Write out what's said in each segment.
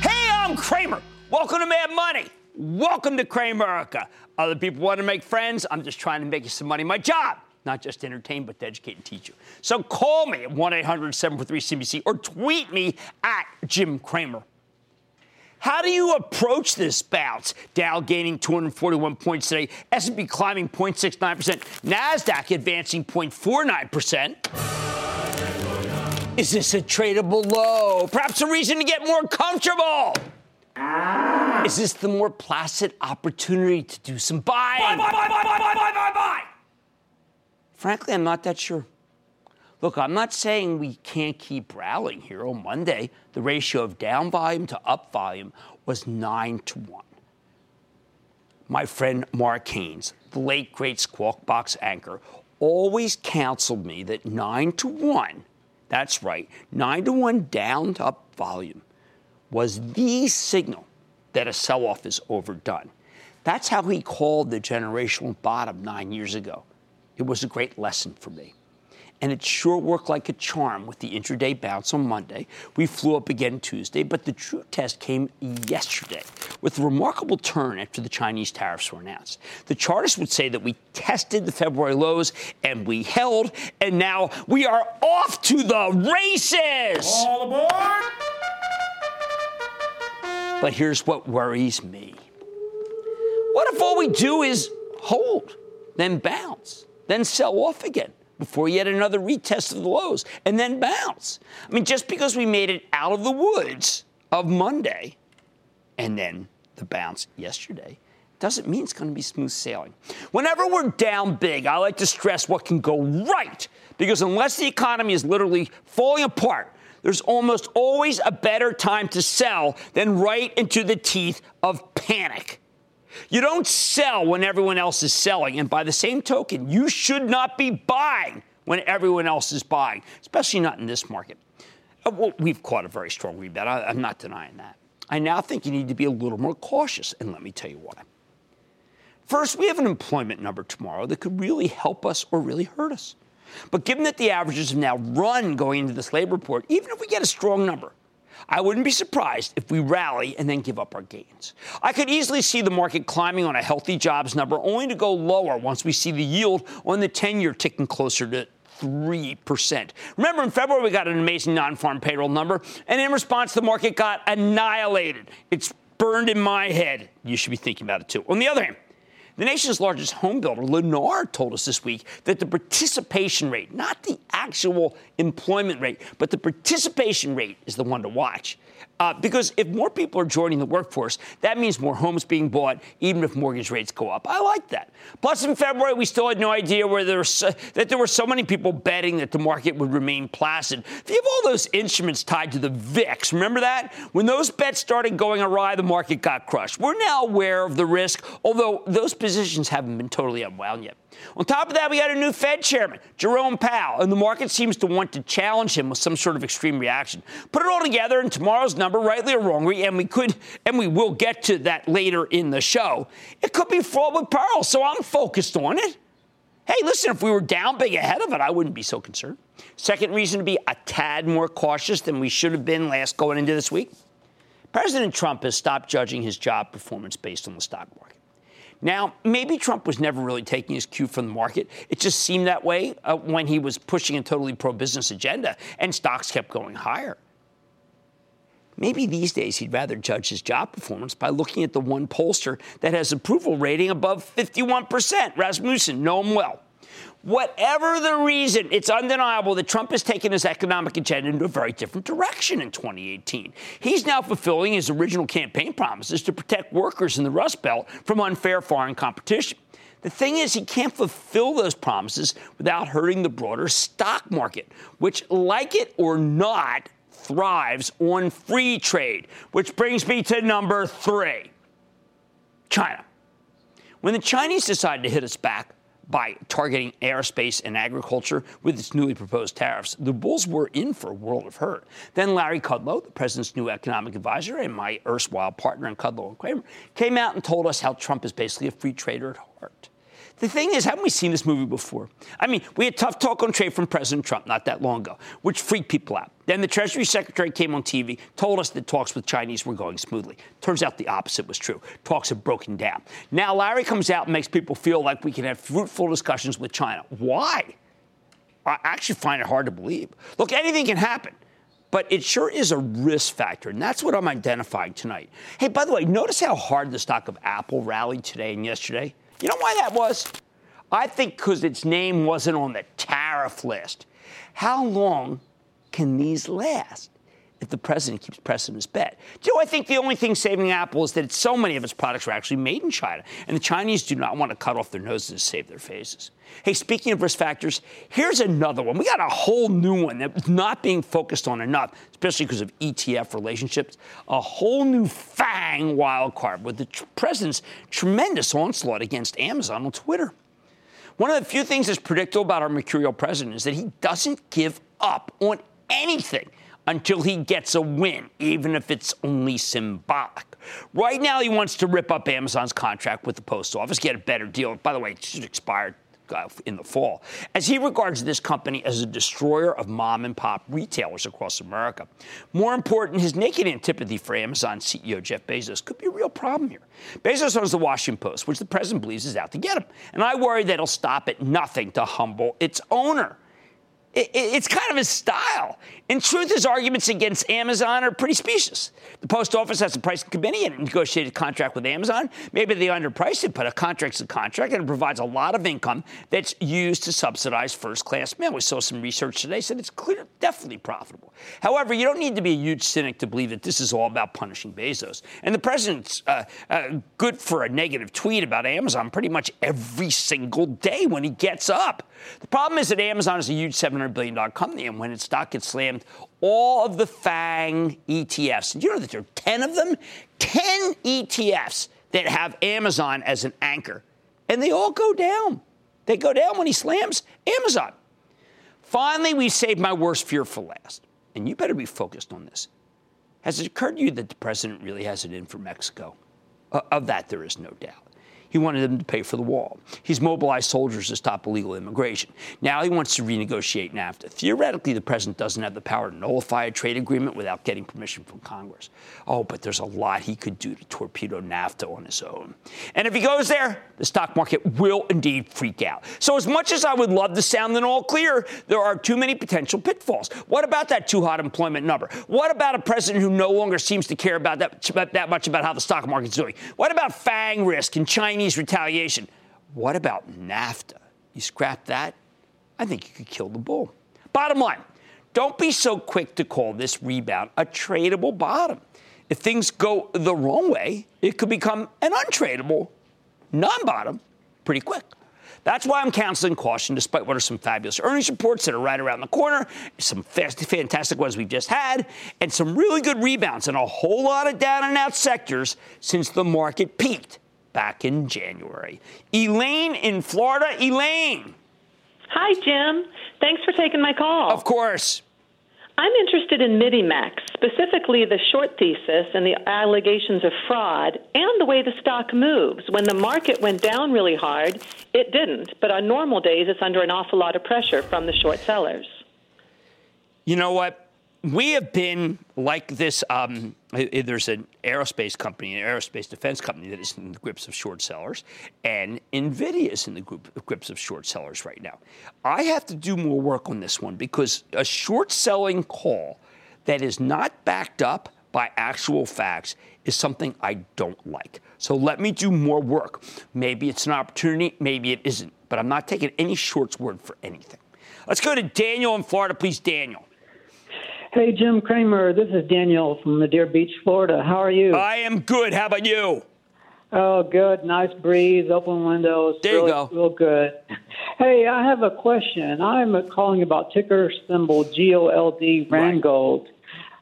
Hey, I'm Cramer. Welcome to Mad Money. Welcome to Cramerica. Other people want to make friends. I'm just trying to make you some money. My job, not just to entertain, but to educate and teach you. So call me at 1-800-743-CBC or tweet me at Jim Cramer. How do you approach this bounce? Dow gaining 241 points today, S&P climbing 0.69%, NASDAQ advancing 0.49%. Is this a tradable low? Perhaps a reason to get more comfortable? Is this the more placid opportunity to do some buying? Buy! Frankly, I'm not that sure. Look, I'm not saying we can't keep rallying here. On Monday, the ratio of down volume to up volume was 9-1. My friend Mark Haines, the late great Squawk Box anchor, always counseled me that 9-1, that's right, 9-1 down to up volume was the signal that a sell-off is overdone. That's how he called the generational bottom 9 years ago. It was a great lesson for me. And it sure worked like a charm with the intraday bounce on Monday. We flew up again Tuesday, but the true test came yesterday with a remarkable turn after the Chinese tariffs were announced. The chartists would say that we tested the February lows and we held, and now we are off to the races! All aboard! But here's what worries me. What if all we do is hold, then bounce, then sell off again before yet another retest of the lows, and then bounce? I mean, just because we made it out of the woods of Monday and then the bounce yesterday doesn't mean it's going to be smooth sailing. Whenever we're down big, I like to stress what can go right, because unless the economy is literally falling apart, there's almost always a better time to sell than right into the teeth of panic. You don't sell when everyone else is selling, and by the same token, you should not be buying when everyone else is buying, especially not in this market. Well, we've caught a very strong rebound. I'm not denying that. I now think you need to be a little more cautious, and let me tell you why. First, we have an employment number tomorrow that could really help us or really hurt us. But given that the averages have now run going into this labor report, even if we get a strong number, I wouldn't be surprised if we rally and then give up our gains. I could easily see the market climbing on a healthy jobs number only to go lower once we see the yield on the 10-year ticking closer to 3%. Remember, in February, we got an amazing non-farm payroll number, and in response, the market got annihilated. It's burned in my head. You should be thinking about it, too. On the other hand, the nation's largest home builder, Lennar, told us this week that the participation rate, not the actual employment rate, but the participation rate is the one to watch. Because if more people are joining the workforce, that means more homes being bought, even if mortgage rates go up. I like that. Plus, in February, we still had no idea that there were so many people betting that the market would remain placid. They have all those instruments tied to the VIX. Remember that? When those bets started going awry, the market got crushed. We're now aware of the risk, although those positions haven't been totally unwound yet. On top of that, we got a new Fed chairman, Jerome Powell, and the market seems to want to challenge him with some sort of extreme reaction. Put it all together, and tomorrow's number, rightly or wrongly, and we will get to that later in the show, it could be fraught with peril, so I'm focused on it. Hey, listen, if we were down big ahead of it, I wouldn't be so concerned. Second reason to be a tad more cautious than we should have been last going into this week. President Trump has stopped judging his job performance based on the stock market. Now, maybe Trump was never really taking his cue from the market. It just seemed that way when he was pushing a totally pro-business agenda and stocks kept going higher. Maybe these days he'd rather judge his job performance by looking at the one pollster that has approval rating above 51%, Rasmussen, know him well. Whatever the reason, it's undeniable that Trump has taken his economic agenda into a very different direction in 2018. He's now fulfilling his original campaign promises to protect workers in the Rust Belt from unfair foreign competition. The thing is, he can't fulfill those promises without hurting the broader stock market, which, like it or not, thrives on free trade, which brings me to number three, China. When the Chinese decided to hit us back by targeting airspace and agriculture with its newly proposed tariffs, the bulls were in for a world of hurt. Then Larry Kudlow, the president's new economic advisor and my erstwhile partner in Kudlow and Cramer, came out and told us how Trump is basically a free trader at heart. The thing is, haven't we seen this movie before? I mean, we had tough talk on trade from President Trump not that long ago, which freaked people out. Then the Treasury Secretary came on TV, told us that talks with Chinese were going smoothly. Turns out the opposite was true. Talks have broken down. Now Larry comes out and makes people feel like we can have fruitful discussions with China. Why? I actually find it hard to believe. Look, anything can happen. But it sure is a risk factor, and that's what I'm identifying tonight. Hey, by the way, notice how hard the stock of Apple rallied today and yesterday? You know why that was? I think because its name wasn't on the tariff list. How long can these last if the president keeps pressing his bet? Do you know, I think the only thing saving Apple is that so many of its products are actually made in China, and the Chinese do not want to cut off their noses to save their faces. Hey, speaking of risk factors, here's another one. We got a whole new one that's not being focused on enough, especially because of ETF relationships. A whole new FANG wildcard with the president's tremendous onslaught against Amazon on Twitter. One of the few things that's predictable about our mercurial president is that he doesn't give up on anything until he gets a win, even if it's only symbolic. Right now, he wants to rip up Amazon's contract with the Post Office, get a better deal. By the way, it should expire in the fall, as he regards this company as a destroyer of mom-and-pop retailers across America. More important, his naked antipathy for Amazon CEO Jeff Bezos could be a real problem here. Bezos owns the Washington Post, which the president believes is out to get him, and I worry that it'll stop at nothing to humble its owner. It's kind of his style. In truth, his arguments against Amazon are pretty specious. The Post Office has a pricing committee and a negotiated contract with Amazon. Maybe they underpriced it, but a contract's a contract, and it provides a lot of income that's used to subsidize first-class mail. We saw some research today said it's clear, definitely profitable. However, you don't need to be a huge cynic to believe that this is all about punishing Bezos. And the president's good for a negative tweet about Amazon pretty much every single day when he gets up. The problem is that Amazon is a huge $700 billion company, and when its stock gets slammed, all of the FANG ETFs, did you know that there are 10 of them? 10 ETFs that have Amazon as an anchor, and they all go down. They go down when he slams Amazon. Finally, we saved my worst fear for last, and you better be focused on this. Has it occurred to you that the president really has it in for Mexico? Of that, there is no doubt. He wanted them to pay for the wall. He's mobilized soldiers to stop illegal immigration. Now he wants to renegotiate NAFTA. Theoretically, the president doesn't have the power to nullify a trade agreement without getting permission from Congress. Oh, but there's a lot he could do to torpedo NAFTA on his own. And if he goes there, the stock market will indeed freak out. So as much as I would love to sound an all clear, there are too many potential pitfalls. What about that too hot employment number? What about a president who no longer seems to care about that much about how the stock market's doing? What about FANG risk and Chinese retaliation? What about NAFTA? You scrap that? I think you could kill the bull. Bottom line, don't be so quick to call this rebound a tradable bottom. If things go the wrong way, it could become an untradable non-bottom pretty quick. That's why I'm counseling caution, despite what are some fabulous earnings reports that are right around the corner, some fantastic ones we've just had, and some really good rebounds in a whole lot of down-and-out sectors since the market peaked back in January. Elaine in Florida. Elaine. Hi, Jim. Thanks for taking my call. Of course. I'm interested in Midi-Max, specifically the short thesis and the allegations of fraud and the way the stock moves. When the market went down really hard, it didn't. But on normal days, it's under an awful lot of pressure from the short sellers. You know what? We have been like this. There's an aerospace company, an aerospace defense company that is in the grips of short sellers, and NVIDIA is in the grips of short sellers right now. I have to do more work on this one because a short selling call that is not backed up by actual facts is something I don't like. So let me do more work. Maybe it's an opportunity, maybe it isn't, but I'm not taking any short's word for anything. Let's go to Daniel in Florida, please, Daniel. Hey, Jim Cramer, this is Daniel from Madeira Beach, Florida. How are you? I am good. How about you? Oh, good. Nice breeze, open windows. There you go. Real good. Hey, I have a question. I'm calling about ticker symbol GOLD, Rangold.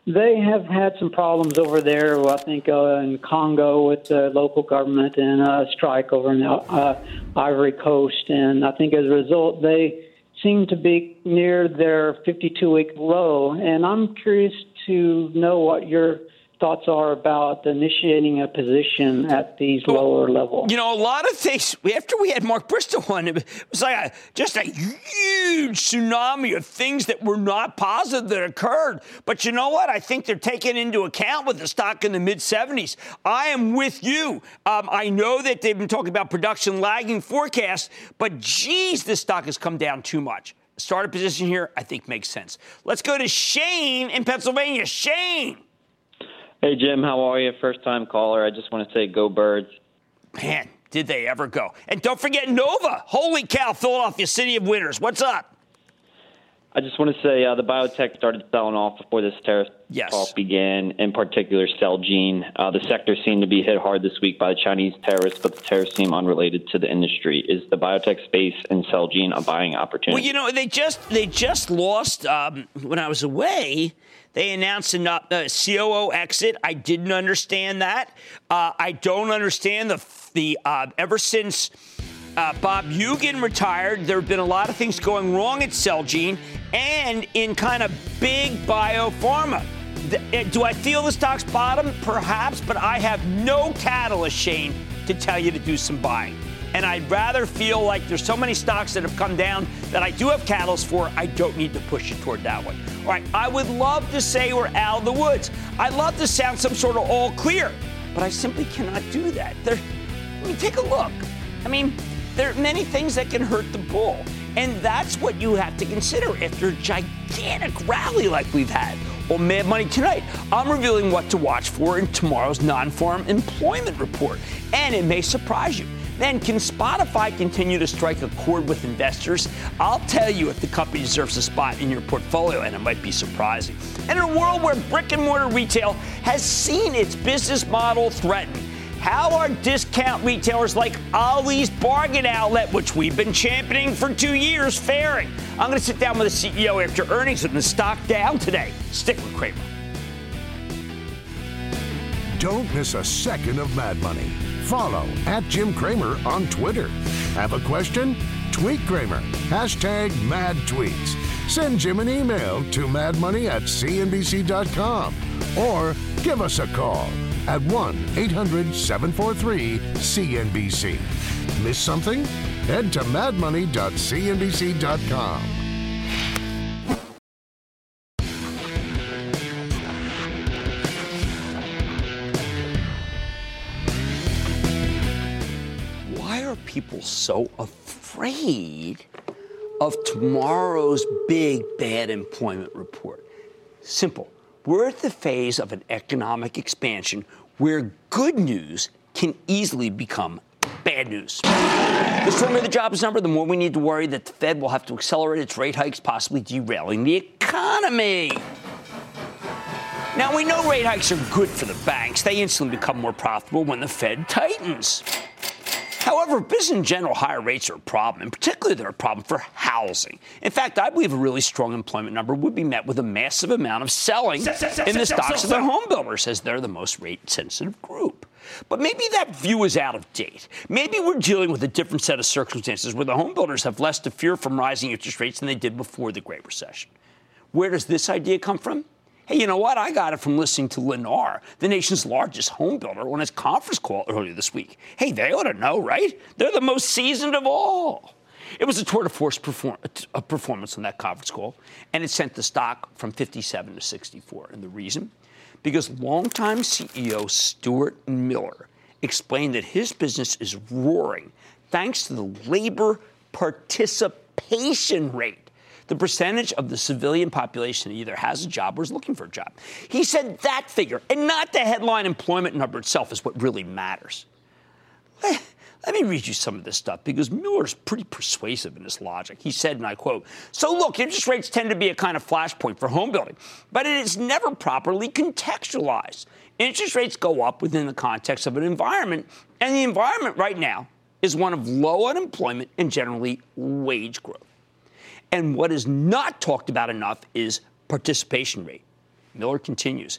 They have had some problems over there, I think, in Congo with the local government and a strike over in the Ivory Coast. And I think as a result, they seem to be near their 52-week low. And I'm curious to know what your thoughts are about initiating a position at these lower levels. You know, a lot of things, after we had Mark Bristow on, it was like just a huge tsunami of things that were not positive that occurred. But you know what? I think they're taken into account with the stock in the mid-70s. I am with you. I know that they've been talking about production lagging forecasts, but geez, this stock has come down too much. Start a position here, I think makes sense. Let's go to Shane in Pennsylvania. Shane. Hey, Jim, how are you? First-time caller. I just want to say go Birds. Man, did they ever go. And don't forget Nova. Holy cow, Philadelphia, city of winners. What's up? I just want to say the biotech started selling off before this tariff talk began, in particular Celgene. The sector seemed to be hit hard this week by the Chinese tariffs, but the tariffs seem unrelated to the industry. Is the biotech space and Celgene a buying opportunity? Well, you know, they just lost, when I was away, they announced a COO exit. I didn't understand that. I don't understand the ever since Bob Eugen retired, there have been a lot of things going wrong at Celgene and in kind of big biopharma. Do I feel the stock's bottom? Perhaps, but I have no catalyst, Shane, to tell you to do some buying. And I'd rather feel like there's so many stocks that have come down that I do have catalysts for. I don't need to push it toward that one. All right, I would love to say we're out of the woods. I'd love to sound some sort of all clear, but I simply cannot do that. I mean, take a look. I mean, there are many things that can hurt the bull, and that's what you have to consider after a gigantic rally like we've had. On Mad Money tonight, I'm revealing what to watch for in tomorrow's non-farm employment report, and it may surprise you. Then, can Spotify continue to strike a chord with investors? I'll tell you if the company deserves a spot in your portfolio, and it might be surprising. And in a world where brick-and-mortar retail has seen its business model threatened, how are discount retailers like Ollie's Bargain Outlet, which we've been championing for 2 years, faring? I'm going to sit down with the CEO after earnings with the stock down today. Stick with Cramer. Don't miss a second of Mad Money. Follow @JimCramer on Twitter. Have a question? Tweet Cramer. #MadTweets. Send Jim an email to madmoney@cnbc.com or give us a call at 1-800-743-CNBC. Miss something? Head to madmoney.cnbc.com. Why are people so afraid of tomorrow's big, bad employment report? Simple. We're at the phase of an economic expansion where good news can easily become bad news. The stronger the jobs number, the more we need to worry that the Fed will have to accelerate its rate hikes, possibly derailing the economy. Now, we know rate hikes are good for the banks. They instantly become more profitable when the Fed tightens. However, business in general, higher rates are a problem, and particularly they're a problem for housing. In fact, I believe a really strong employment number would be met with a massive amount of selling in the stocks of the home builders, as they're the most rate-sensitive group. But maybe that view is out of date. Maybe we're dealing with a different set of circumstances where the home builders have less to fear from rising interest rates than they did before the Great Recession. Where does this idea come from? Hey, you know what? I got it from listening to Lennar, the nation's largest home builder, on his conference call earlier this week. Hey, they ought to know, right? They're the most seasoned of all. It was a tour de force performance on that conference call, and it sent the stock from 57 to 64. And the reason? Because longtime CEO Stuart Miller explained that his business is roaring thanks to the labor participation rate, the percentage of the civilian population that either has a job or is looking for a job. He said that figure, and not the headline employment number itself, is what really matters. Let me read you some of this stuff, because Miller's pretty persuasive in his logic. He said, and I quote, "So look, interest rates tend to be a kind of flashpoint for home building, but it is never properly contextualized. Interest rates go up within the context of an environment, and the environment right now is one of low unemployment and generally wage growth." And what is not talked about enough is participation rate. Miller continues.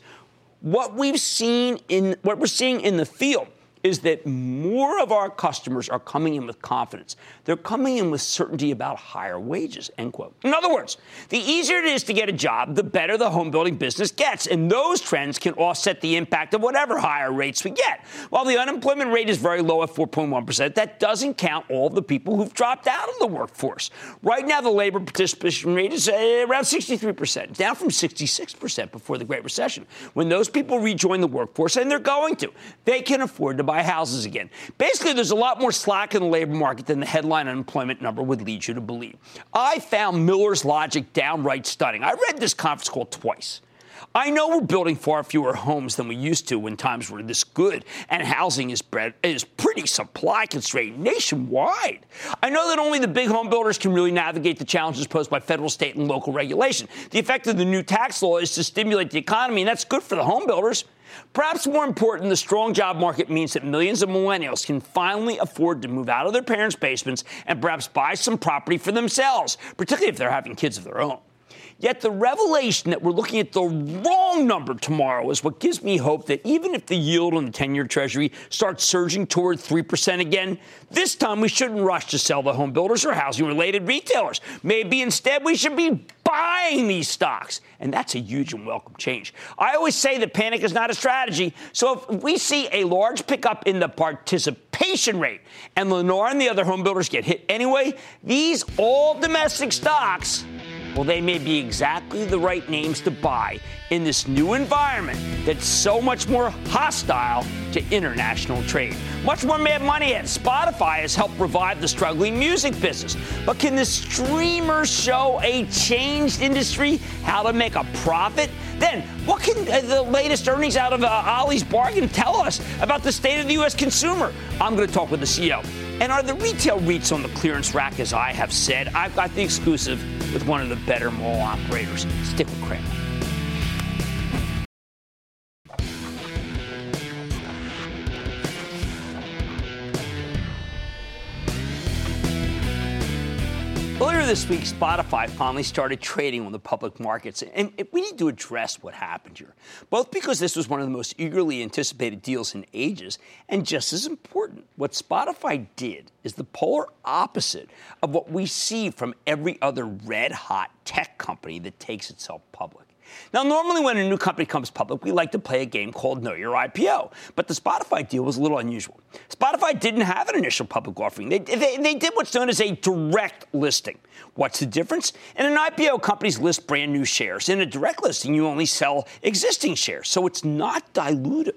What we're seeing in the field is that more of our customers are coming in with confidence. They're coming in with certainty about higher wages, end quote. In other words, the easier it is to get a job, the better the home building business gets, and those trends can offset the impact of whatever higher rates we get. While the unemployment rate is very low at 4.1%, that doesn't count all the people who've dropped out of the workforce. Right now, the labor participation rate is around 63%, down from 66% before the Great Recession. When those people rejoin the workforce, and they're going to, they can afford to buy houses again. Basically, there's a lot more slack in the labor market than the headline unemployment number would lead you to believe. I found Miller's logic downright stunning. I read this conference call twice. I know we're building far fewer homes than we used to when times were this good, and housing is pretty supply-constrained nationwide. I know that only the big home builders can really navigate the challenges posed by federal, state, and local regulation. The effect of the new tax law is to stimulate the economy, and that's good for the home builders. Perhaps more important, the strong job market means that millions of millennials can finally afford to move out of their parents' basements and perhaps buy some property for themselves, particularly if they're having kids of their own. Yet the revelation that we're looking at the wrong number tomorrow is what gives me hope that even if the yield on the 10-year Treasury starts surging toward 3% again, this time we shouldn't rush to sell the home builders or housing-related retailers. Maybe instead we should be buying these stocks. And that's a huge and welcome change. I always say that panic is not a strategy. So if we see a large pickup in the participation rate and Lennar and the other home builders get hit anyway, these all domestic stocks, well, they may be exactly the right names to buy in this new environment that's so much more hostile to international trade. Much more Mad Money at Spotify has helped revive the struggling music business. But can the streamers show a changed industry how to make a profit? Then, what can the latest earnings out of Ollie's Bargain tell us about the state of the U.S. consumer? I'm going to talk with the CEO. And are the retail REITs on the clearance rack, as I have said? I've got the exclusive with one of the better mall operators. Stick with Cramer. Earlier this week, Spotify finally started trading on the public markets, and we need to address what happened here, both because this was one of the most eagerly anticipated deals in ages, and just as important, what Spotify did is the polar opposite of what we see from every other red-hot tech company that takes itself public. Now, normally when a new company comes public, we like to play a game called Know Your IPO. But the Spotify deal was a little unusual. Spotify didn't have an initial public offering. They did what's known as a direct listing. What's the difference? In an IPO, companies list brand new shares. In a direct listing, you only sell existing shares. So it's not dilutive.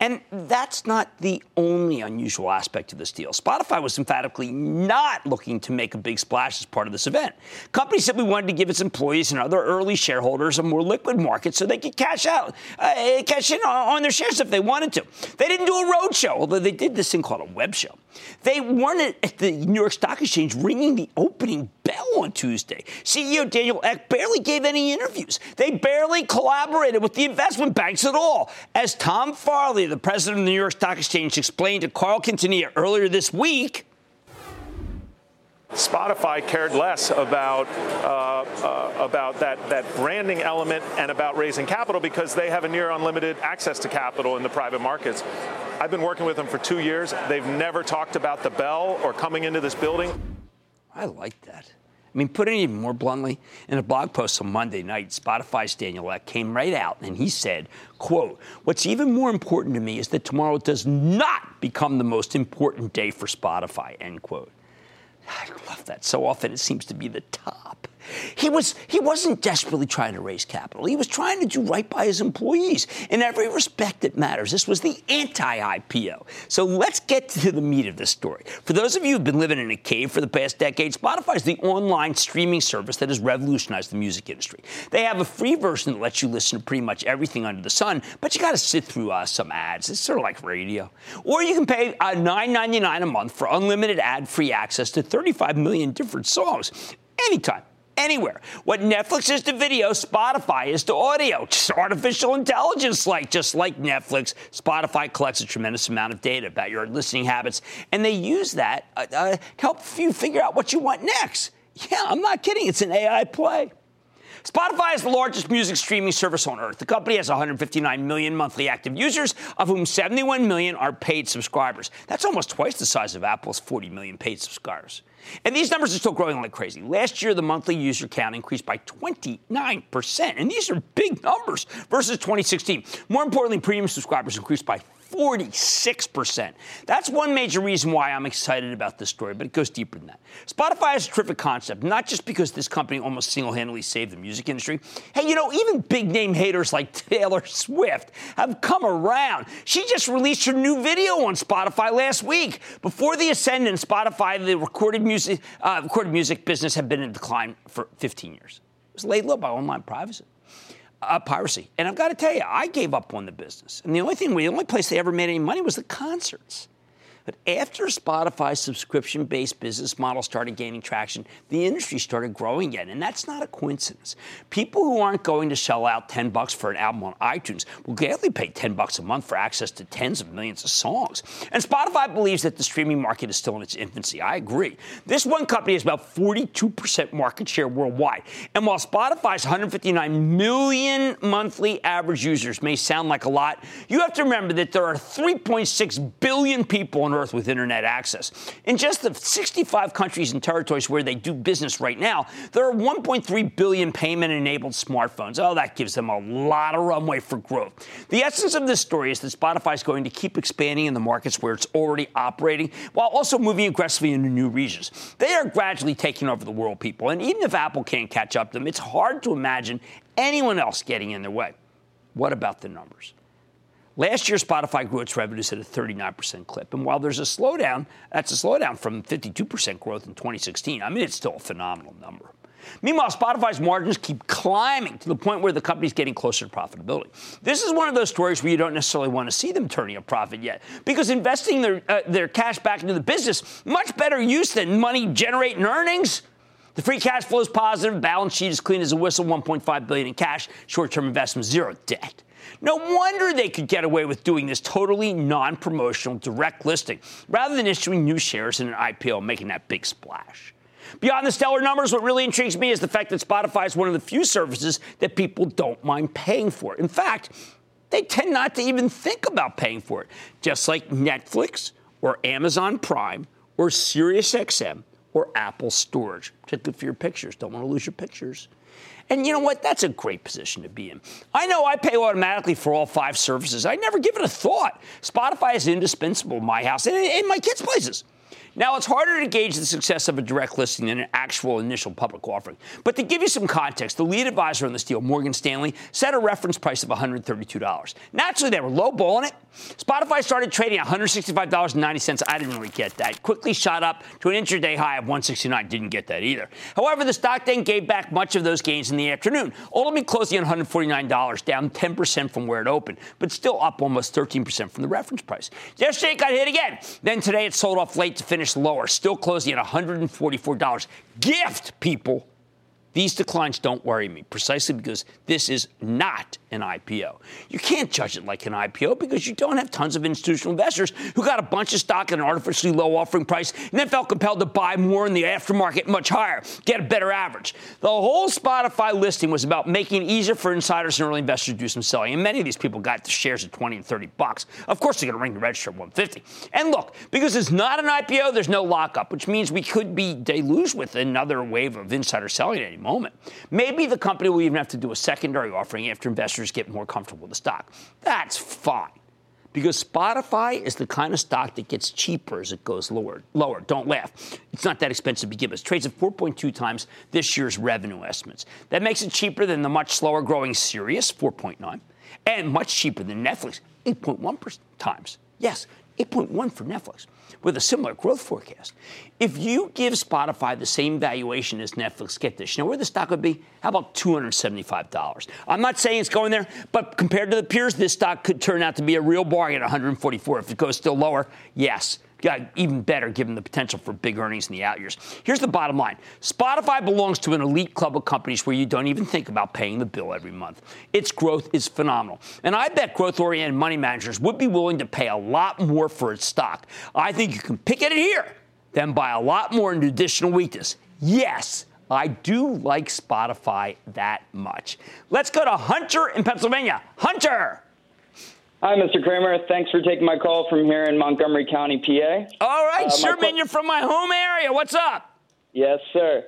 And that's not the only unusual aspect of this deal. Spotify was emphatically not looking to make a big splash as part of this event. Companies said we wanted to give its employees and other early shareholders a more liquid market so they could cash in on their shares if they wanted to. They didn't do a roadshow, although they did this thing called a web show. They weren't at the New York Stock Exchange ringing the opening bell on Tuesday. CEO Daniel Ek barely gave any interviews. They barely collaborated with the investment banks at all. As Tom Farley, the president of the New York Stock Exchange, explained to Carl Quintanilla earlier this week, Spotify cared less about that branding element and about raising capital because they have a near unlimited access to capital in the private markets. I've been working with them for 2 years. They've never talked about the bell or coming into this building. I like that. I mean, putting it even more bluntly, in a blog post on Monday night, Spotify's Daniel Ek came right out and he said, quote, what's even more important to me is that tomorrow does not become the most important day for Spotify, end quote. I love that. So often it seems to be the top. He wasn't desperately trying to raise capital. He was trying to do right by his employees in every respect that matters. This was the anti-IPO. So let's get to the meat of this story. For those of you who've been living in a cave for the past decade, Spotify is the online streaming service that has revolutionized the music industry. They have a free version that lets you listen to pretty much everything under the sun, but you got to sit through some ads. It's sort of like radio. Or you can pay $9.99 a month for unlimited ad-free access to 35 million different songs anytime, anywhere. What Netflix is to video, Spotify is to audio. Just artificial intelligence, just like Netflix, Spotify collects a tremendous amount of data about your listening habits, and they use that to help you figure out what you want next. Yeah, I'm not kidding. It's an AI play. Spotify is the largest music streaming service on Earth. The company has 159 million monthly active users, of whom 71 million are paid subscribers. That's almost twice the size of Apple's 40 million paid subscribers. And these numbers are still growing like crazy. Last year, the monthly user count increased by 29%. And these are big numbers versus 2016. More importantly, premium subscribers increased by 46%. That's one major reason why I'm excited about this story, but it goes deeper than that. Spotify is a terrific concept, not just because this company almost single-handedly saved the music industry. Hey, you know, even big-name haters like Taylor Swift have come around. She just released her new video on Spotify last week. Before the ascendant, Spotify, the recorded music business, had been in decline for 15 years. It was laid low by online piracy. And I've got to tell you, I gave up on the business. And the only place they ever made any money was the concerts. But after Spotify's subscription-based business model started gaining traction, the industry started growing again. And that's not a coincidence. People who aren't going to shell out $10 for an album on iTunes will gladly pay $10 a month for access to tens of millions of songs. And Spotify believes that the streaming market is still in its infancy. I agree. This one company has about 42% market share worldwide. And while Spotify's 159 million monthly average users may sound like a lot, you have to remember that there are 3.6 billion people on Earth with internet access. In just the 65 countries and territories where they do business right now, there are 1.3 billion payment-enabled smartphones. Oh, that gives them a lot of runway for growth. The essence of this story is that Spotify is going to keep expanding in the markets where it's already operating, while also moving aggressively into new regions. They are gradually taking over the world, people, and even if Apple can't catch up to them, it's hard to imagine anyone else getting in their way. What about the numbers? Last year, Spotify grew its revenues at a 39% clip. And while there's a slowdown, that's a slowdown from 52% growth in 2016. I mean, it's still a phenomenal number. Meanwhile, Spotify's margins keep climbing to the point where the company's getting closer to profitability. This is one of those stories where you don't necessarily want to see them turning a profit yet, because investing their cash back into the business, much better use than money generating earnings. The free cash flow is positive. Balance sheet is clean as a whistle, $1.5 billion in cash, short-term investments, zero debt. No wonder they could get away with doing this totally non-promotional direct listing rather than issuing new shares in an IPO and making that big splash. Beyond the stellar numbers, what really intrigues me is the fact that Spotify is one of the few services that people don't mind paying for. In fact, they tend not to even think about paying for it, just like Netflix or Amazon Prime or SiriusXM or Apple Storage, particularly for your pictures. Don't want to lose your pictures. And you know what? That's a great position to be in. I know I pay automatically for all five services. I never give it a thought. Spotify is indispensable in my house and in my kids' places. Now, it's harder to gauge the success of a direct listing than an actual initial public offering. But to give you some context, the lead advisor on this deal, Morgan Stanley, set a reference price of $132. Naturally, they were lowballing it. Spotify started trading at $165.90. I didn't really get that. Quickly shot up to an intraday high of $169. Didn't get that either. However, the stock then gave back much of those gains in the afternoon, ultimately closing at $149, down 10% from where it opened, but still up almost 13% from the reference price. Yesterday, it got hit again. Then today, it sold off late to finish lower, still closing at $144. Gift, people. These declines don't worry me, precisely because this is not an IPO. You can't judge it like an IPO because you don't have tons of institutional investors who got a bunch of stock at an artificially low offering price and then felt compelled to buy more in the aftermarket much higher, get a better average. The whole Spotify listing was about making it easier for insiders and early investors to do some selling, and many of these people got the shares at $20 and $30. Of course, they're going to ring the register at $150. And look, because it's not an IPO, there's no lockup, which means we could be deluged with another wave of insider selling anymore. Moment. Maybe the company will even have to do a secondary offering after investors get more comfortable with the stock. That's fine, because Spotify is the kind of stock that gets cheaper as it goes lower. Don't laugh. It's not that expensive to begin with. It trades at 4.2 times this year's revenue estimates. That makes it cheaper than the much slower growing Sirius, 4.9, and much cheaper than Netflix, 8.1 times. Yes, 8.1 for Netflix, with a similar growth forecast. If you give Spotify the same valuation as Netflix, get this, you know where the stock would be? How about $275? I'm not saying it's going there, but compared to the peers, this stock could turn out to be a real bargain at $144. If it goes still lower, yes, even better given the potential for big earnings in the out years. Here's the bottom line. Spotify belongs to an elite club of companies where you don't even think about paying the bill every month. Its growth is phenomenal. And I bet growth-oriented money managers would be willing to pay a lot more for its stock. I think you can pick it here, then buy a lot more in additional weakness. Yes, I do like Spotify that much. Let's go to Hunter in Pennsylvania. Hunter. Hi, Mr. Cramer. Thanks for taking my call from here in Montgomery County, PA. All right, sure, man. You're from my home area. What's up? Yes, sir.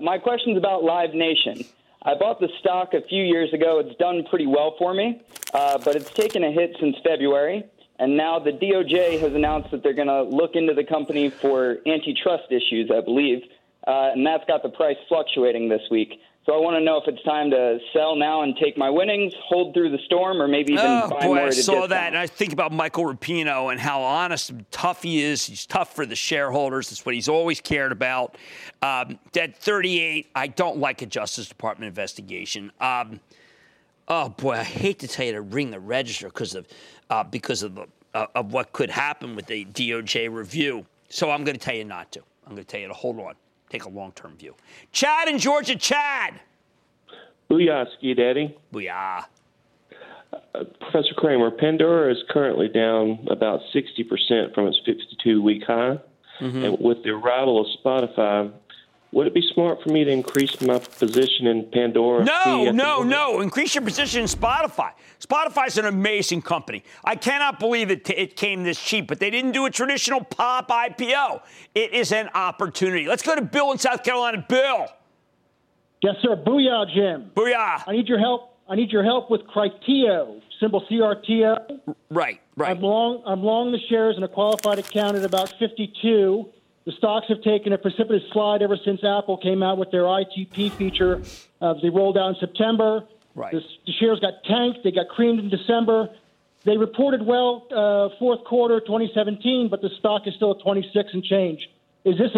My question's about Live Nation. I bought the stock a few years ago. It's done pretty well for me, but it's taken a hit since February. And now the DOJ has announced that they're going to look into the company for antitrust issues, I believe. And that's got the price fluctuating this week. So I want to know if it's time to sell now and take my winnings, hold through the storm, or maybe even buy more at a discount. I saw that, and I think about Michael Rapino and how honest and tough he is. He's tough for the shareholders. That's what he's always cared about. At 38, I don't like a Justice Department investigation. I hate to tell you to ring the register because of what could happen with the DOJ review. So I'm going to tell you not to. I'm going to tell you to hold on. Take a long-term view. Chad in Georgia. Chad. Booyah, Ski Daddy. Booyah. Professor Cramer, Pandora is currently down about 60% from its 52-week high. Mm-hmm. And with the arrival of Spotify, would it be smart for me to increase my position in Pandora? No. Increase your position in Spotify. Spotify's an amazing company. I cannot believe it came this cheap, but they didn't do a traditional pop IPO. It is an opportunity. Let's go to Bill in South Carolina. Bill. Yes, sir. Booyah, Jim. Booyah. I need your help. with Crypto, symbol CRTO. Right. I'm long the shares in a qualified account at about 52. The stocks have taken a precipitous slide ever since Apple came out with their ITP feature. They rolled out in September. Right. The shares got tanked. They got creamed in December. They reported well fourth quarter 2017, but the stock is still at 26 and change. Is this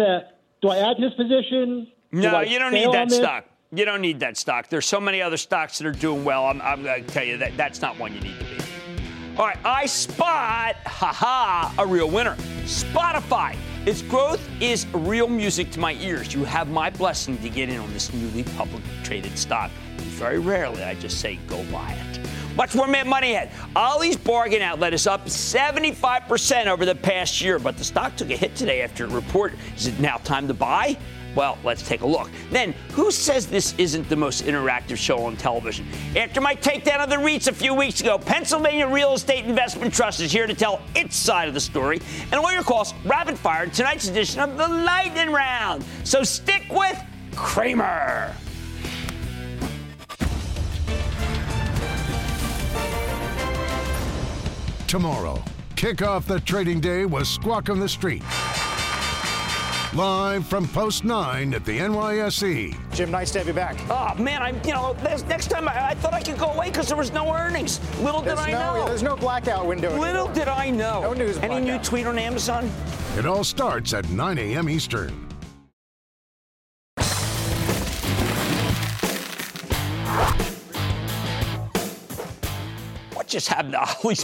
do I add to this position? No, you don't need that stock. You don't need that stock. There's so many other stocks that are doing well. I'm going to tell you that that's not one you need to be. All right, I spot, a real winner. Spotify. Its growth is real music to my ears. You have my blessing to get in on this newly publicly traded stock. Very rarely I just say go buy it. Much more Mad Money ahead. Ollie's Bargain Outlet is up 75% over the past year, but the stock took a hit today after it reported. Is it now time to buy? Well, let's take a look. Then, who says this isn't the most interactive show on television? After my takedown of the REITs a few weeks ago, Pennsylvania Real Estate Investment Trust is here to tell its side of the story. And all your calls rapid fire in tonight's edition of the Lightning Round. So stick with Cramer. Tomorrow, kick off the trading day with Squawk on the Street. Live from Post 9 at the NYSE. Jim, nice to have you back. Oh, man, next time I thought I could go away because there was no earnings. Little did I know. There's no blackout window anymore. Little did I know. No news blackout. Any new tweet on Amazon? It all starts at 9 a.m. Eastern. What just happened to Ollie's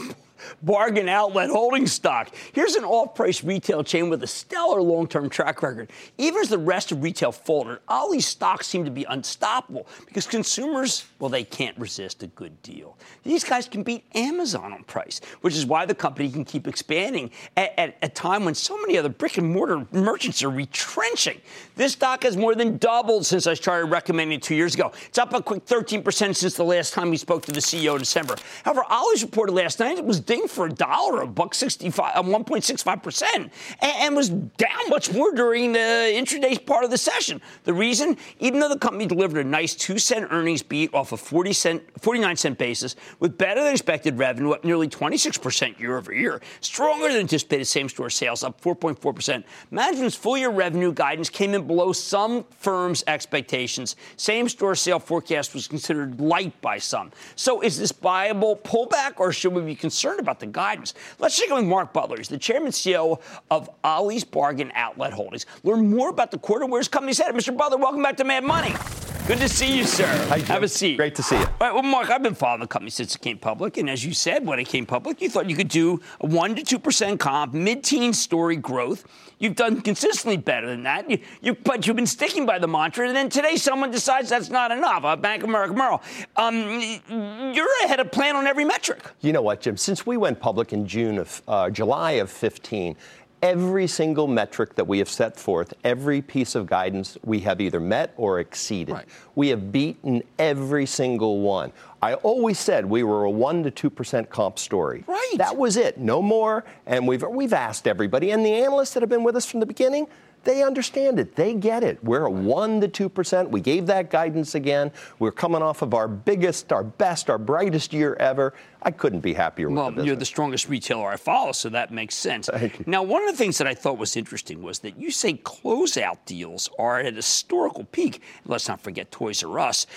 Bargain Outlet holding stock? Here's an off-price retail chain with a stellar long-term track record. Even as the rest of retail faltered, Ollie's stocks seem to be unstoppable because consumers, they can't resist a good deal. These guys can beat Amazon on price, which is why the company can keep expanding at a time when so many other brick-and-mortar merchants are retrenching. This stock has more than doubled since I started recommending it 2 years ago. It's up a quick 13% since the last time we spoke to the CEO in December. However, Ollie's reported last night it was for $1, 1.65%, and was down much more during the intraday part of the session. The reason, even though the company delivered a nice 2-cent earnings beat off a 49-cent basis, with better-than-expected revenue up nearly 26% year-over-year, stronger than anticipated same-store sales up 4.4%. Management's full-year revenue guidance came in below some firms' expectations. Same-store sale forecast was considered light by some. So is this viable pullback, or should we be concerned about the guidance? Let's check in with Mark Butler. He's the chairman and CEO of Ollie's Bargain Outlet Holdings. Learn more about the quarter where his company's headed. Mr. Butler, welcome back to Mad Money. Good to see you, sir. Hi, Jim. Have a seat. Great to see you. All right, well, Mark, I've been following the company since it came public, and as you said, when it came public, you thought you could do a 1% to 2% comp, mid-teen story growth. You've done consistently better than that, but you've been sticking by the mantra, and then today someone decides that's not enough. Bank of America Merrill. You're ahead of plan on every metric. You know what, Jim? Since we went public in July of 15, every single metric that we have set forth, every piece of guidance we have either met or exceeded. Right. We have beaten every single one. I always said we were a 1% to 2% comp story. Right. That was it. No more. And we've asked everybody. And the analysts that have been with us from the beginning, they understand it. They get it. We're a 1% to 2%. We gave that guidance again. We're coming off of our biggest, our best, our brightest year ever. I couldn't be happier with the business. Well, you're the strongest retailer I follow, so that makes sense. Thank you. Now, one of the things that I thought was interesting was that you say closeout deals are at a historical peak. Let's not forget Toys R Us.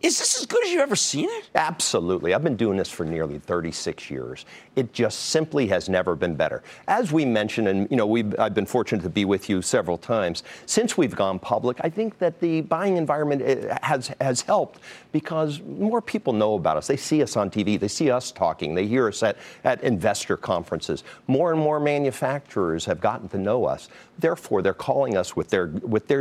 Is this as good as you've ever seen it? Absolutely. I've been doing this for nearly 36 years. It just simply has never been better. As we mentioned, and you know, I've been fortunate to be with you several times, since we've gone public, I think that the buying environment has helped because more people know about us. They see us on TV. They see us talking. They hear us at investor conferences. More and more manufacturers have gotten to know us. Therefore, they're calling us with their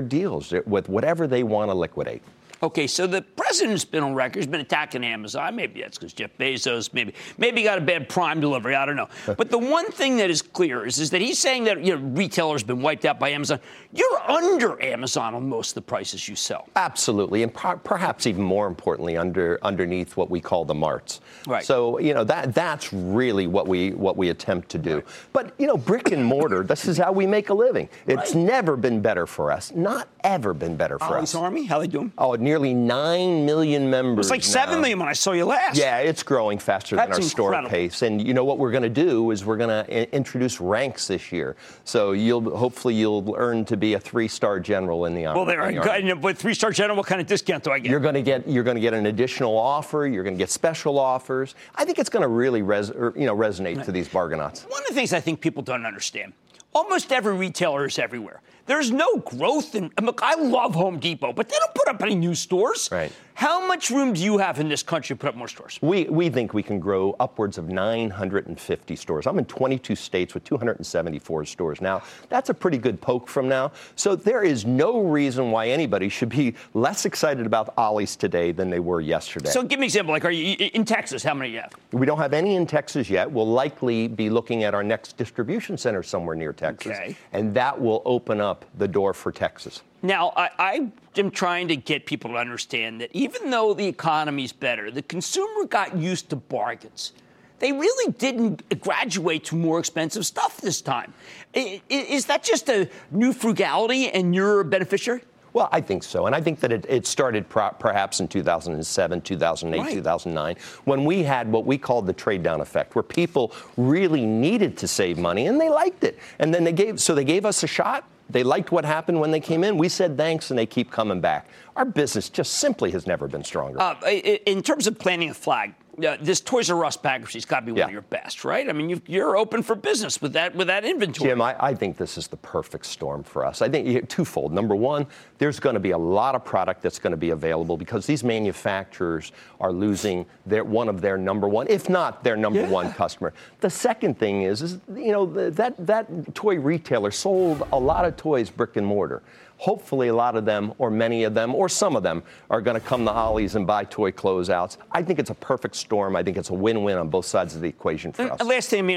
deals, with whatever they want to liquidate. Okay, so the president's been on record. He's been attacking Amazon. Maybe that's because Jeff Bezos, maybe got a bad Prime delivery. I don't know. But the one thing that is clear is that he's saying that, you know, retailers have been wiped out by Amazon. You're under Amazon on most of the prices you sell. Absolutely, and perhaps even more importantly, underneath what we call the marts. Right. So you know that's really what we attempt to do. Right. But you know, brick and mortar. This is how we make a living. It's right. Never been better for us. Not ever been better for us. Ollie's Army, how they doing? Oh, nearly 9 million members. It's like 7 million when I saw you last. Yeah, it's growing faster than our store pace. And you know what we're going to do is we're going to introduce ranks this year. So hopefully you'll earn to be a 3-star general in the Army. Well, but 3-star general, what kind of discount do I get? You're going to get an additional offer. You're going to get special offers. I think it's going to really resonate right. to these bargainauts. One of the things I think people don't understand. Almost every retailer is everywhere. There's no growth. Look, I love Home Depot, but they don't put up any new stores. Right. How much room do you have in this country to put up more stores? We think we can grow upwards of 950 stores. I'm in 22 states with 274 stores now. That's a pretty good poke from now. So there is no reason why anybody should be less excited about Ollie's today than they were yesterday. So give me an example. Like, are you in Texas? How many do you have? We don't have any in Texas yet. We'll likely be looking at our next distribution center somewhere near Texas. Okay. And that will open up the door for Texas. Now, I am trying to get people to understand that even though the economy's better, the consumer got used to bargains. They really didn't graduate to more expensive stuff this time. Is that just a new frugality and you're a beneficiary? Well, I think so. And I think that it started perhaps in 2007, 2008, right. 2009, when we had what we called the trade-down effect, where people really needed to save money, and they liked it. And then they gave us a shot. They liked what happened when they came in. We said thanks, and they keep coming back. Our business just simply has never been stronger. In terms of planting a flag, this Toys R Us bankruptcy's got to be one of your best, right? I mean, you're open for business with that inventory. Jim, I think this is the perfect storm for us. I think twofold. Number one, there's going to be a lot of product that's going to be available because these manufacturers are losing one of their number one, if not their number one customer. The second thing is you know that toy retailer sold a lot of toys brick and mortar. Hopefully a lot of them, or many of them, or some of them, are going to come to Ollie's and buy toy closeouts. I think it's a perfect storm. I think it's a win-win on both sides of the equation for us. And last thing,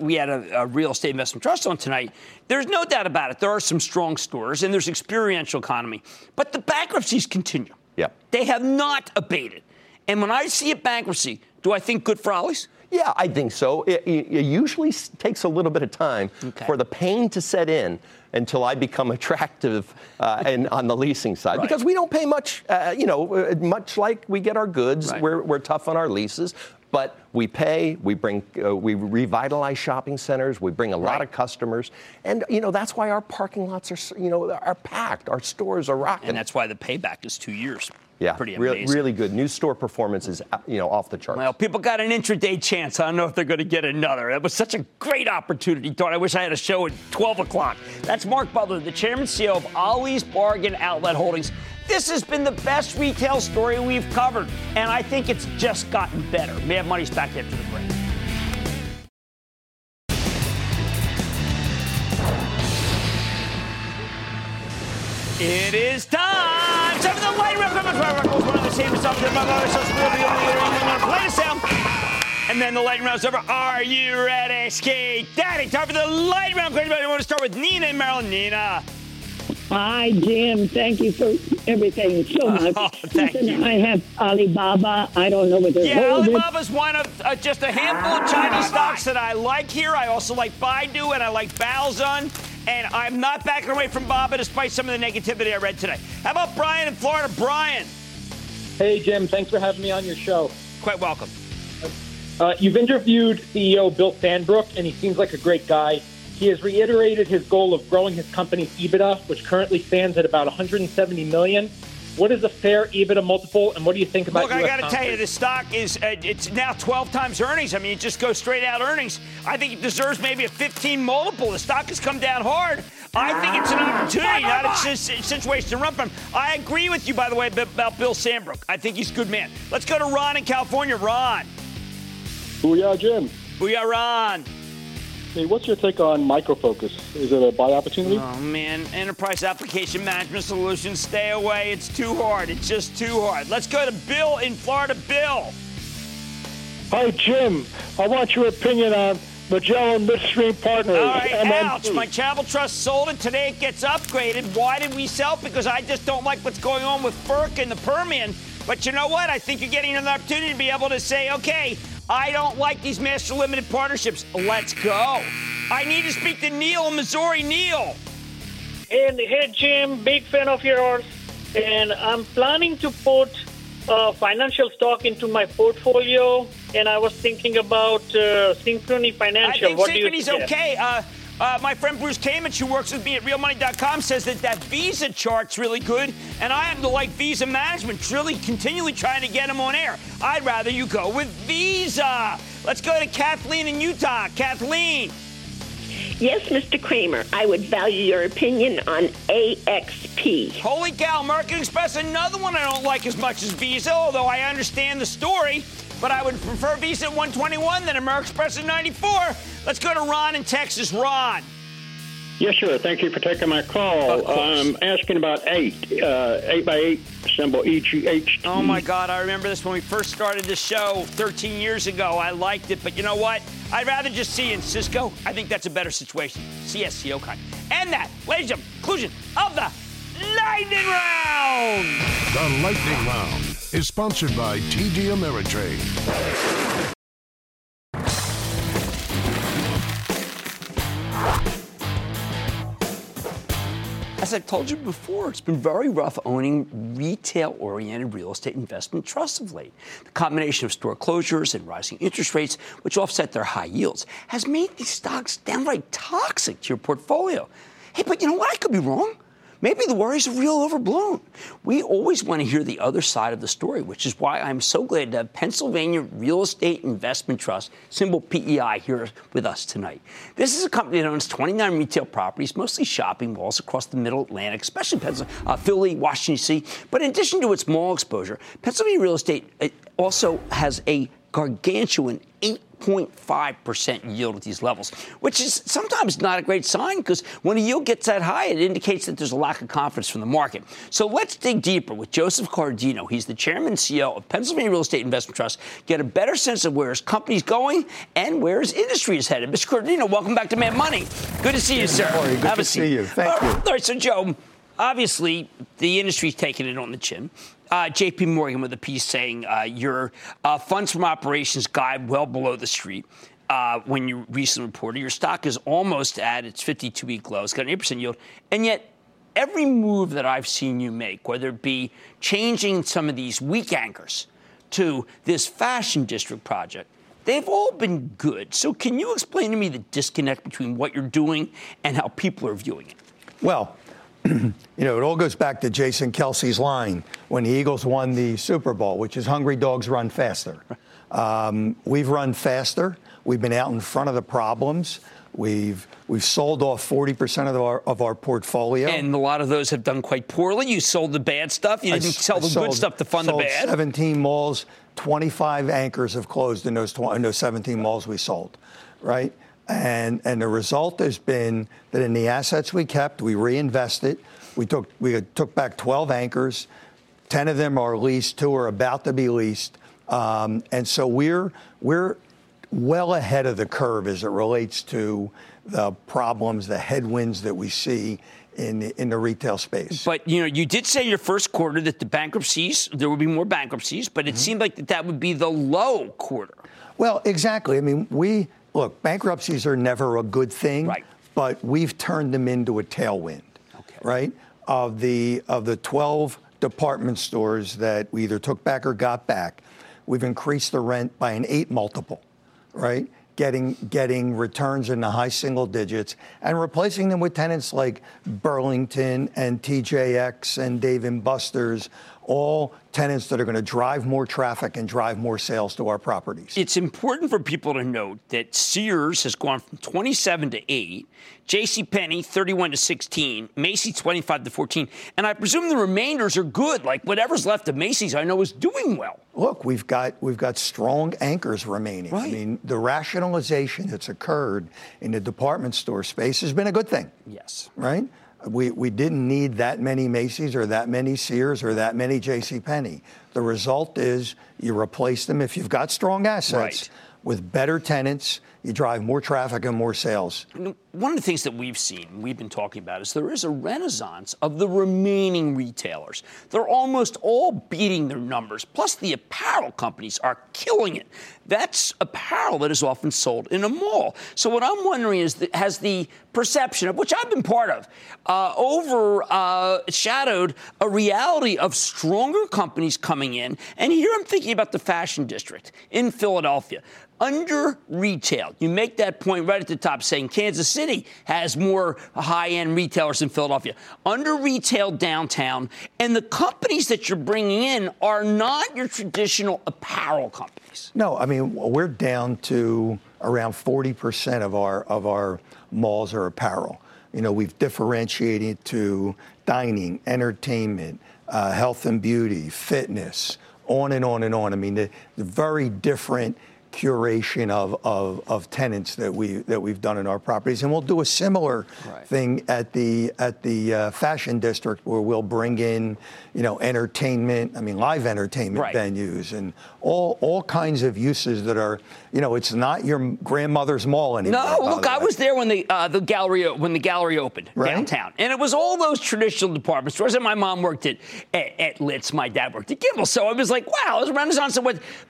we had a real estate investment trust on tonight. There's no doubt about it. There are some strong stores, and there's experiential economy. But the bankruptcies continue. Yep. They have not abated. And when I see a bankruptcy, do I think good for Ollie's? Yeah, I think so. It usually takes a little bit of time for the pain to set in until I become attractive and on the leasing side. Right. Because we don't pay much, much like we get our goods. Right. We're tough on our leases. But we pay, we revitalize shopping centers, we bring a lot of customers. And, you know, that's why our parking lots are packed. Our stores are rocking. And that's why the payback is 2 years. Yeah, pretty amazing. Really good. New store performance is, off the charts. Well, people got an intraday chance. I don't know if they're going to get another. That was such a great opportunity, Don. I wish I had a show at 12 o'clock. That's Mark Butler, the chairman and CEO of Ollie's Bargain Outlet Holdings. This has been the best retail story we've covered, and I think it's just gotten better. Mad Money's back after the break. It is time! Time for the lightning round. One of the same assumptions. My mother says we'll be on the air. Play the sound. And then the lightning round's over. Are you ready, Ski Daddy? Time for the lightning round. I want to start with Nina in Maryland. Nina. Hi, Jim. Thank you for everything so much. Oh, thank you. I have Alibaba. I don't know what they're holding. Yeah, Alibaba's one of just a handful of Chinese stocks that I like here. I also like Baidu, and I like Baozun. And I'm not backing away from Baba despite some of the negativity I read today. How about Brian in Florida? Brian. Hey, Jim. Thanks for having me on your show. Quite welcome. You've interviewed CEO Bill Sandbrook, and he seems like a great guy. He has reiterated his goal of growing his company's EBITDA, which currently stands at about $170 million. What is a fair EBITDA multiple, and what do you think about U.S. Look, I got to tell you, the stock is it's now 12 times earnings. I mean, it just goes straight out earnings. I think it deserves maybe a 15 multiple. The stock has come down hard. I think it's an opportunity, not a situation to run from. I agree with you, by the way, about Bill Sandbrook. I think he's a good man. Let's go to Ron in California. Ron. Booyah, Jim. Booyah, Ron. Hey, what's your take on Micro Focus? Is it a buy opportunity? Oh, man. Enterprise Application Management Solutions. Stay away. It's too hard. It's just too hard. Let's go to Bill in Florida. Bill. Hi, Jim. I want your opinion on Magellan Midstream Partners. All right, ouch. My travel trust sold it. Today it gets upgraded. Why did we sell? Because I just don't like what's going on with FERC and the Permian. But you know what? I think you're getting an opportunity to be able to say, okay, I don't like these master limited partnerships. Let's go. I need to speak to Neil in Missouri. Neil. Hey, Jim, big fan of yours. And I'm planning to put financial stock into my portfolio. And I was thinking about Synchrony Financial. I think Synchrony's okay. My friend Bruce Kamich, who works with me at realmoney.com, says that Visa chart's really good, and I happen to like Visa management, really continually trying to get him on air. I'd rather you go with Visa. Let's go to Kathleen in Utah. Kathleen. Yes, Mr. Cramer, I would value your opinion on AXP. Holy cow, American Express, another one I don't like as much as Visa, although I understand the story. But I would prefer Visa at 121 than American Express at 94. Let's go to Ron in Texas. Ron. Yes, sure. Thank you for taking my call. I'm asking about 8x8 symbol EGH. Oh, my God. I remember this when we first started the show 13 years ago. I liked it. But you know what? I'd rather just see in Cisco. I think that's a better situation. CSCO kind. And that, ladies and gentlemen, conclusion of the Lightning Round. The Lightning Round is sponsored by TD Ameritrade. As I've told you before, it's been very rough owning retail-oriented real estate investment trusts of late. The combination of store closures and rising interest rates, which offset their high yields, has made these stocks downright toxic to your portfolio. Hey, but you know what? I could be wrong. Maybe the worries are real overblown. We always want to hear the other side of the story, which is why I'm so glad to have Pennsylvania Real Estate Investment Trust, symbol PEI, here with us tonight. This is a company that owns 29 retail properties, mostly shopping malls across the Middle Atlantic, especially Philly, Washington, D.C. But in addition to its mall exposure, Pennsylvania Real Estate also has a gargantuan 8.5% yield at these levels, which is sometimes not a great sign because when a yield gets that high, it indicates that there's a lack of confidence from the market. So let's dig deeper with Joseph Coradino. He's the chairman and CEO of Pennsylvania Real Estate Investment Trust. Get a better sense of where his company's going and where his industry is headed. Mr. Coradino, welcome back to Mad Money. Good to see you, sir. Good to see you. Thank you. All right, so Joe, obviously the industry's taking it on the chin. J.P. Morgan with a piece saying your funds from operations guide well below the street. When you recently reported, your stock is almost at its 52-week low. It's got an 8% yield. And yet every move that I've seen you make, whether it be changing some of these weak anchors to this fashion district project, they've all been good. So can you explain to me the disconnect between what you're doing and how people are viewing it? Well, you know, it all goes back to Jason Kelsey's line when the Eagles won the Super Bowl, which is hungry dogs run faster. We've run faster. We've been out in front of the problems. We've sold off 40% of our portfolio. And a lot of those have done quite poorly. You sold the bad stuff. You didn't sell the good stuff to fund the bad. 17 malls, 25 anchors have closed in those 17 malls we sold, right? And the result has been that in the assets we kept, we reinvested. We took back 12 anchors. 10 of them are leased. 2 are about to be leased. And so we're well ahead of the curve as it relates to the problems, the headwinds that we see in the retail space. But, you know, you did say in your first quarter that the bankruptcies, there would be more bankruptcies, but it seemed like that would be the low quarter. Well, exactly. I mean, look, bankruptcies are never a good thing, right, but we've turned them into a tailwind, okay, right? Of the 12 department stores that we either took back or got back, we've increased the rent by an 8 multiple, right? Getting returns in the high single digits and replacing them with tenants like Burlington and TJX and Dave & Buster's, all tenants that are going to drive more traffic and drive more sales to our properties. It's important for people to note that Sears has gone from 27 to 8, JCPenney 31 to 16, Macy's 25 to 14, and I presume the remainders are good. Like whatever's left of Macy's, I know is doing well. Look, we've got strong anchors remaining. Right. I mean, the rationalization that's occurred in the department store space has been a good thing. Yes. Right? We didn't need that many Macy's or that many Sears or that many JCPenney. The result is you replace them, if you've got strong assets, right, with better tenants. You drive more traffic and more sales. One of the things that we've seen, we've been talking about, is there is a renaissance of the remaining retailers. They're almost all beating their numbers. Plus, the apparel companies are killing it. That's apparel that is often sold in a mall. So what I'm wondering is, has the perception, of which I've been part of, overshadowed a reality of stronger companies coming in? And here I'm thinking about the Fashion District in Philadelphia. Under retail. You make that point right at the top, saying Kansas City has more high-end retailers than Philadelphia. Under retail downtown, and the companies that you're bringing in are not your traditional apparel companies. No, I mean, we're down to around 40% of our malls are apparel. You know, we've differentiated to dining, entertainment, health and beauty, fitness, on and on and on. I mean, the very different curation of tenants that we've done in our properties, and we'll do a similar thing at the Fashion District, where we'll bring in, you know, entertainment. I mean, live entertainment venues and all kinds of uses that are, you know, it's not your grandmother's mall anymore. No, look, I was there when the gallery opened downtown, and it was all those traditional department stores. And my mom worked at Litz, my dad worked at Gimbel, so I was like, wow, it was renaissance.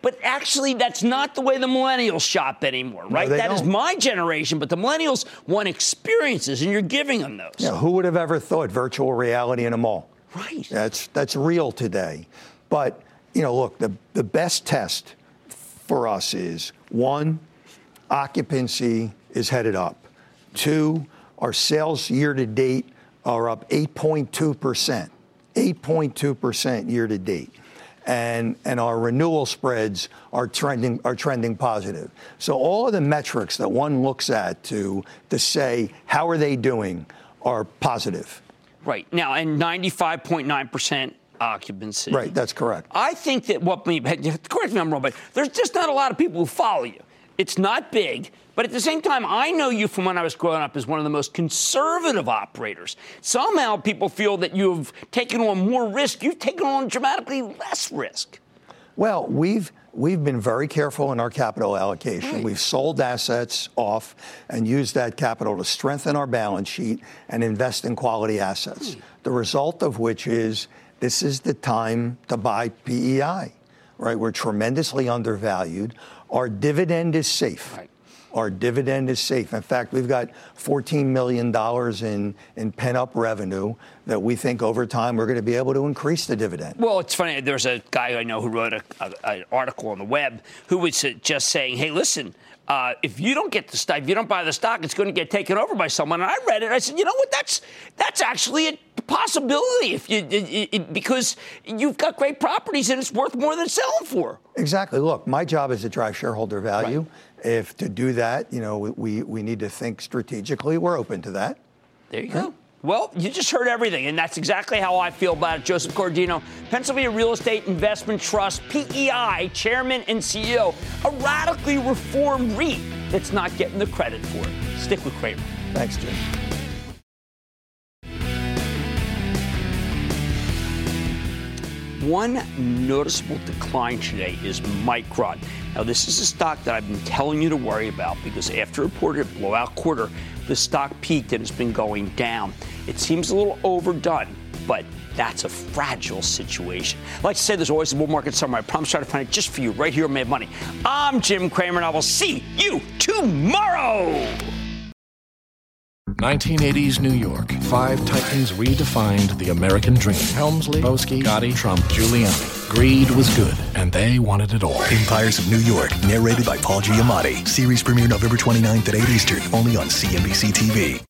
But actually, that's not the way the millennials shop anymore, right? No, that is my generation, but the millennials want experiences, and you're giving them those. Yeah, who would have ever thought virtual reality in a mall? Right. That's real today. But, you know, look, the best test for us is, one, occupancy is headed up. Two, our sales year-to-date are up 8.2%. 8.2% year-to-date. And our renewal spreads are trending positive. So all of the metrics that one looks at to say how are they doing are positive. Right. Now, and 95.9% occupancy. Right. That's correct. I think that correct me if I'm wrong, but there's just not a lot of people who follow you. It's not big. But at the same time, I know you from when I was growing up as one of the most conservative operators. Somehow people feel that you've taken on more risk. You've taken on dramatically less risk. Well, we've been very careful in our capital allocation. Right. We've sold assets off and used that capital to strengthen our balance sheet and invest in quality assets, the result of which is this is the time to buy PEI. Right? We're tremendously undervalued. Our dividend is safe. Right. Our dividend is safe. In fact, we've got $14 million in pent-up revenue that we think over time we're going to be able to increase the dividend. Well, it's funny. There's a guy I know who wrote an article on the web who was just saying, hey, listen, if you don't buy the stock, it's going to get taken over by someone. And I read it. I said, you know what? That's actually a possibility because you've got great properties and it's worth more than it's selling for. Exactly. Look, my job is to drive shareholder value. Right. If to do that, you know, we need to think strategically. We're open to that. There you go. Well, you just heard everything, and that's exactly how I feel about it. Joseph Coradino, Pennsylvania Real Estate Investment Trust, PEI, Chairman and CEO, a radically reformed REIT that's not getting the credit for it. Stick with Cramer. Thanks, Jim. one noticeable decline today is Micron. Now, this is a stock that I've been telling you to worry about because after it reported a blowout quarter, the stock peaked and it's been going down. It seems a little overdone, but that's a fragile situation. Like I said, there's always a bull market somewhere. I promise I'll try to find it just for you right here on Mad Money. I'm Jim Cramer, and I will see you tomorrow. 1980s New York. Five titans redefined the American dream. Helmsley, Boesky, Gotti, Trump, Giuliani. Greed was good, and they wanted it all. Empires of New York, narrated by Paul Giamatti. Series premiere November 29th at 8 Eastern, only on CNBC TV.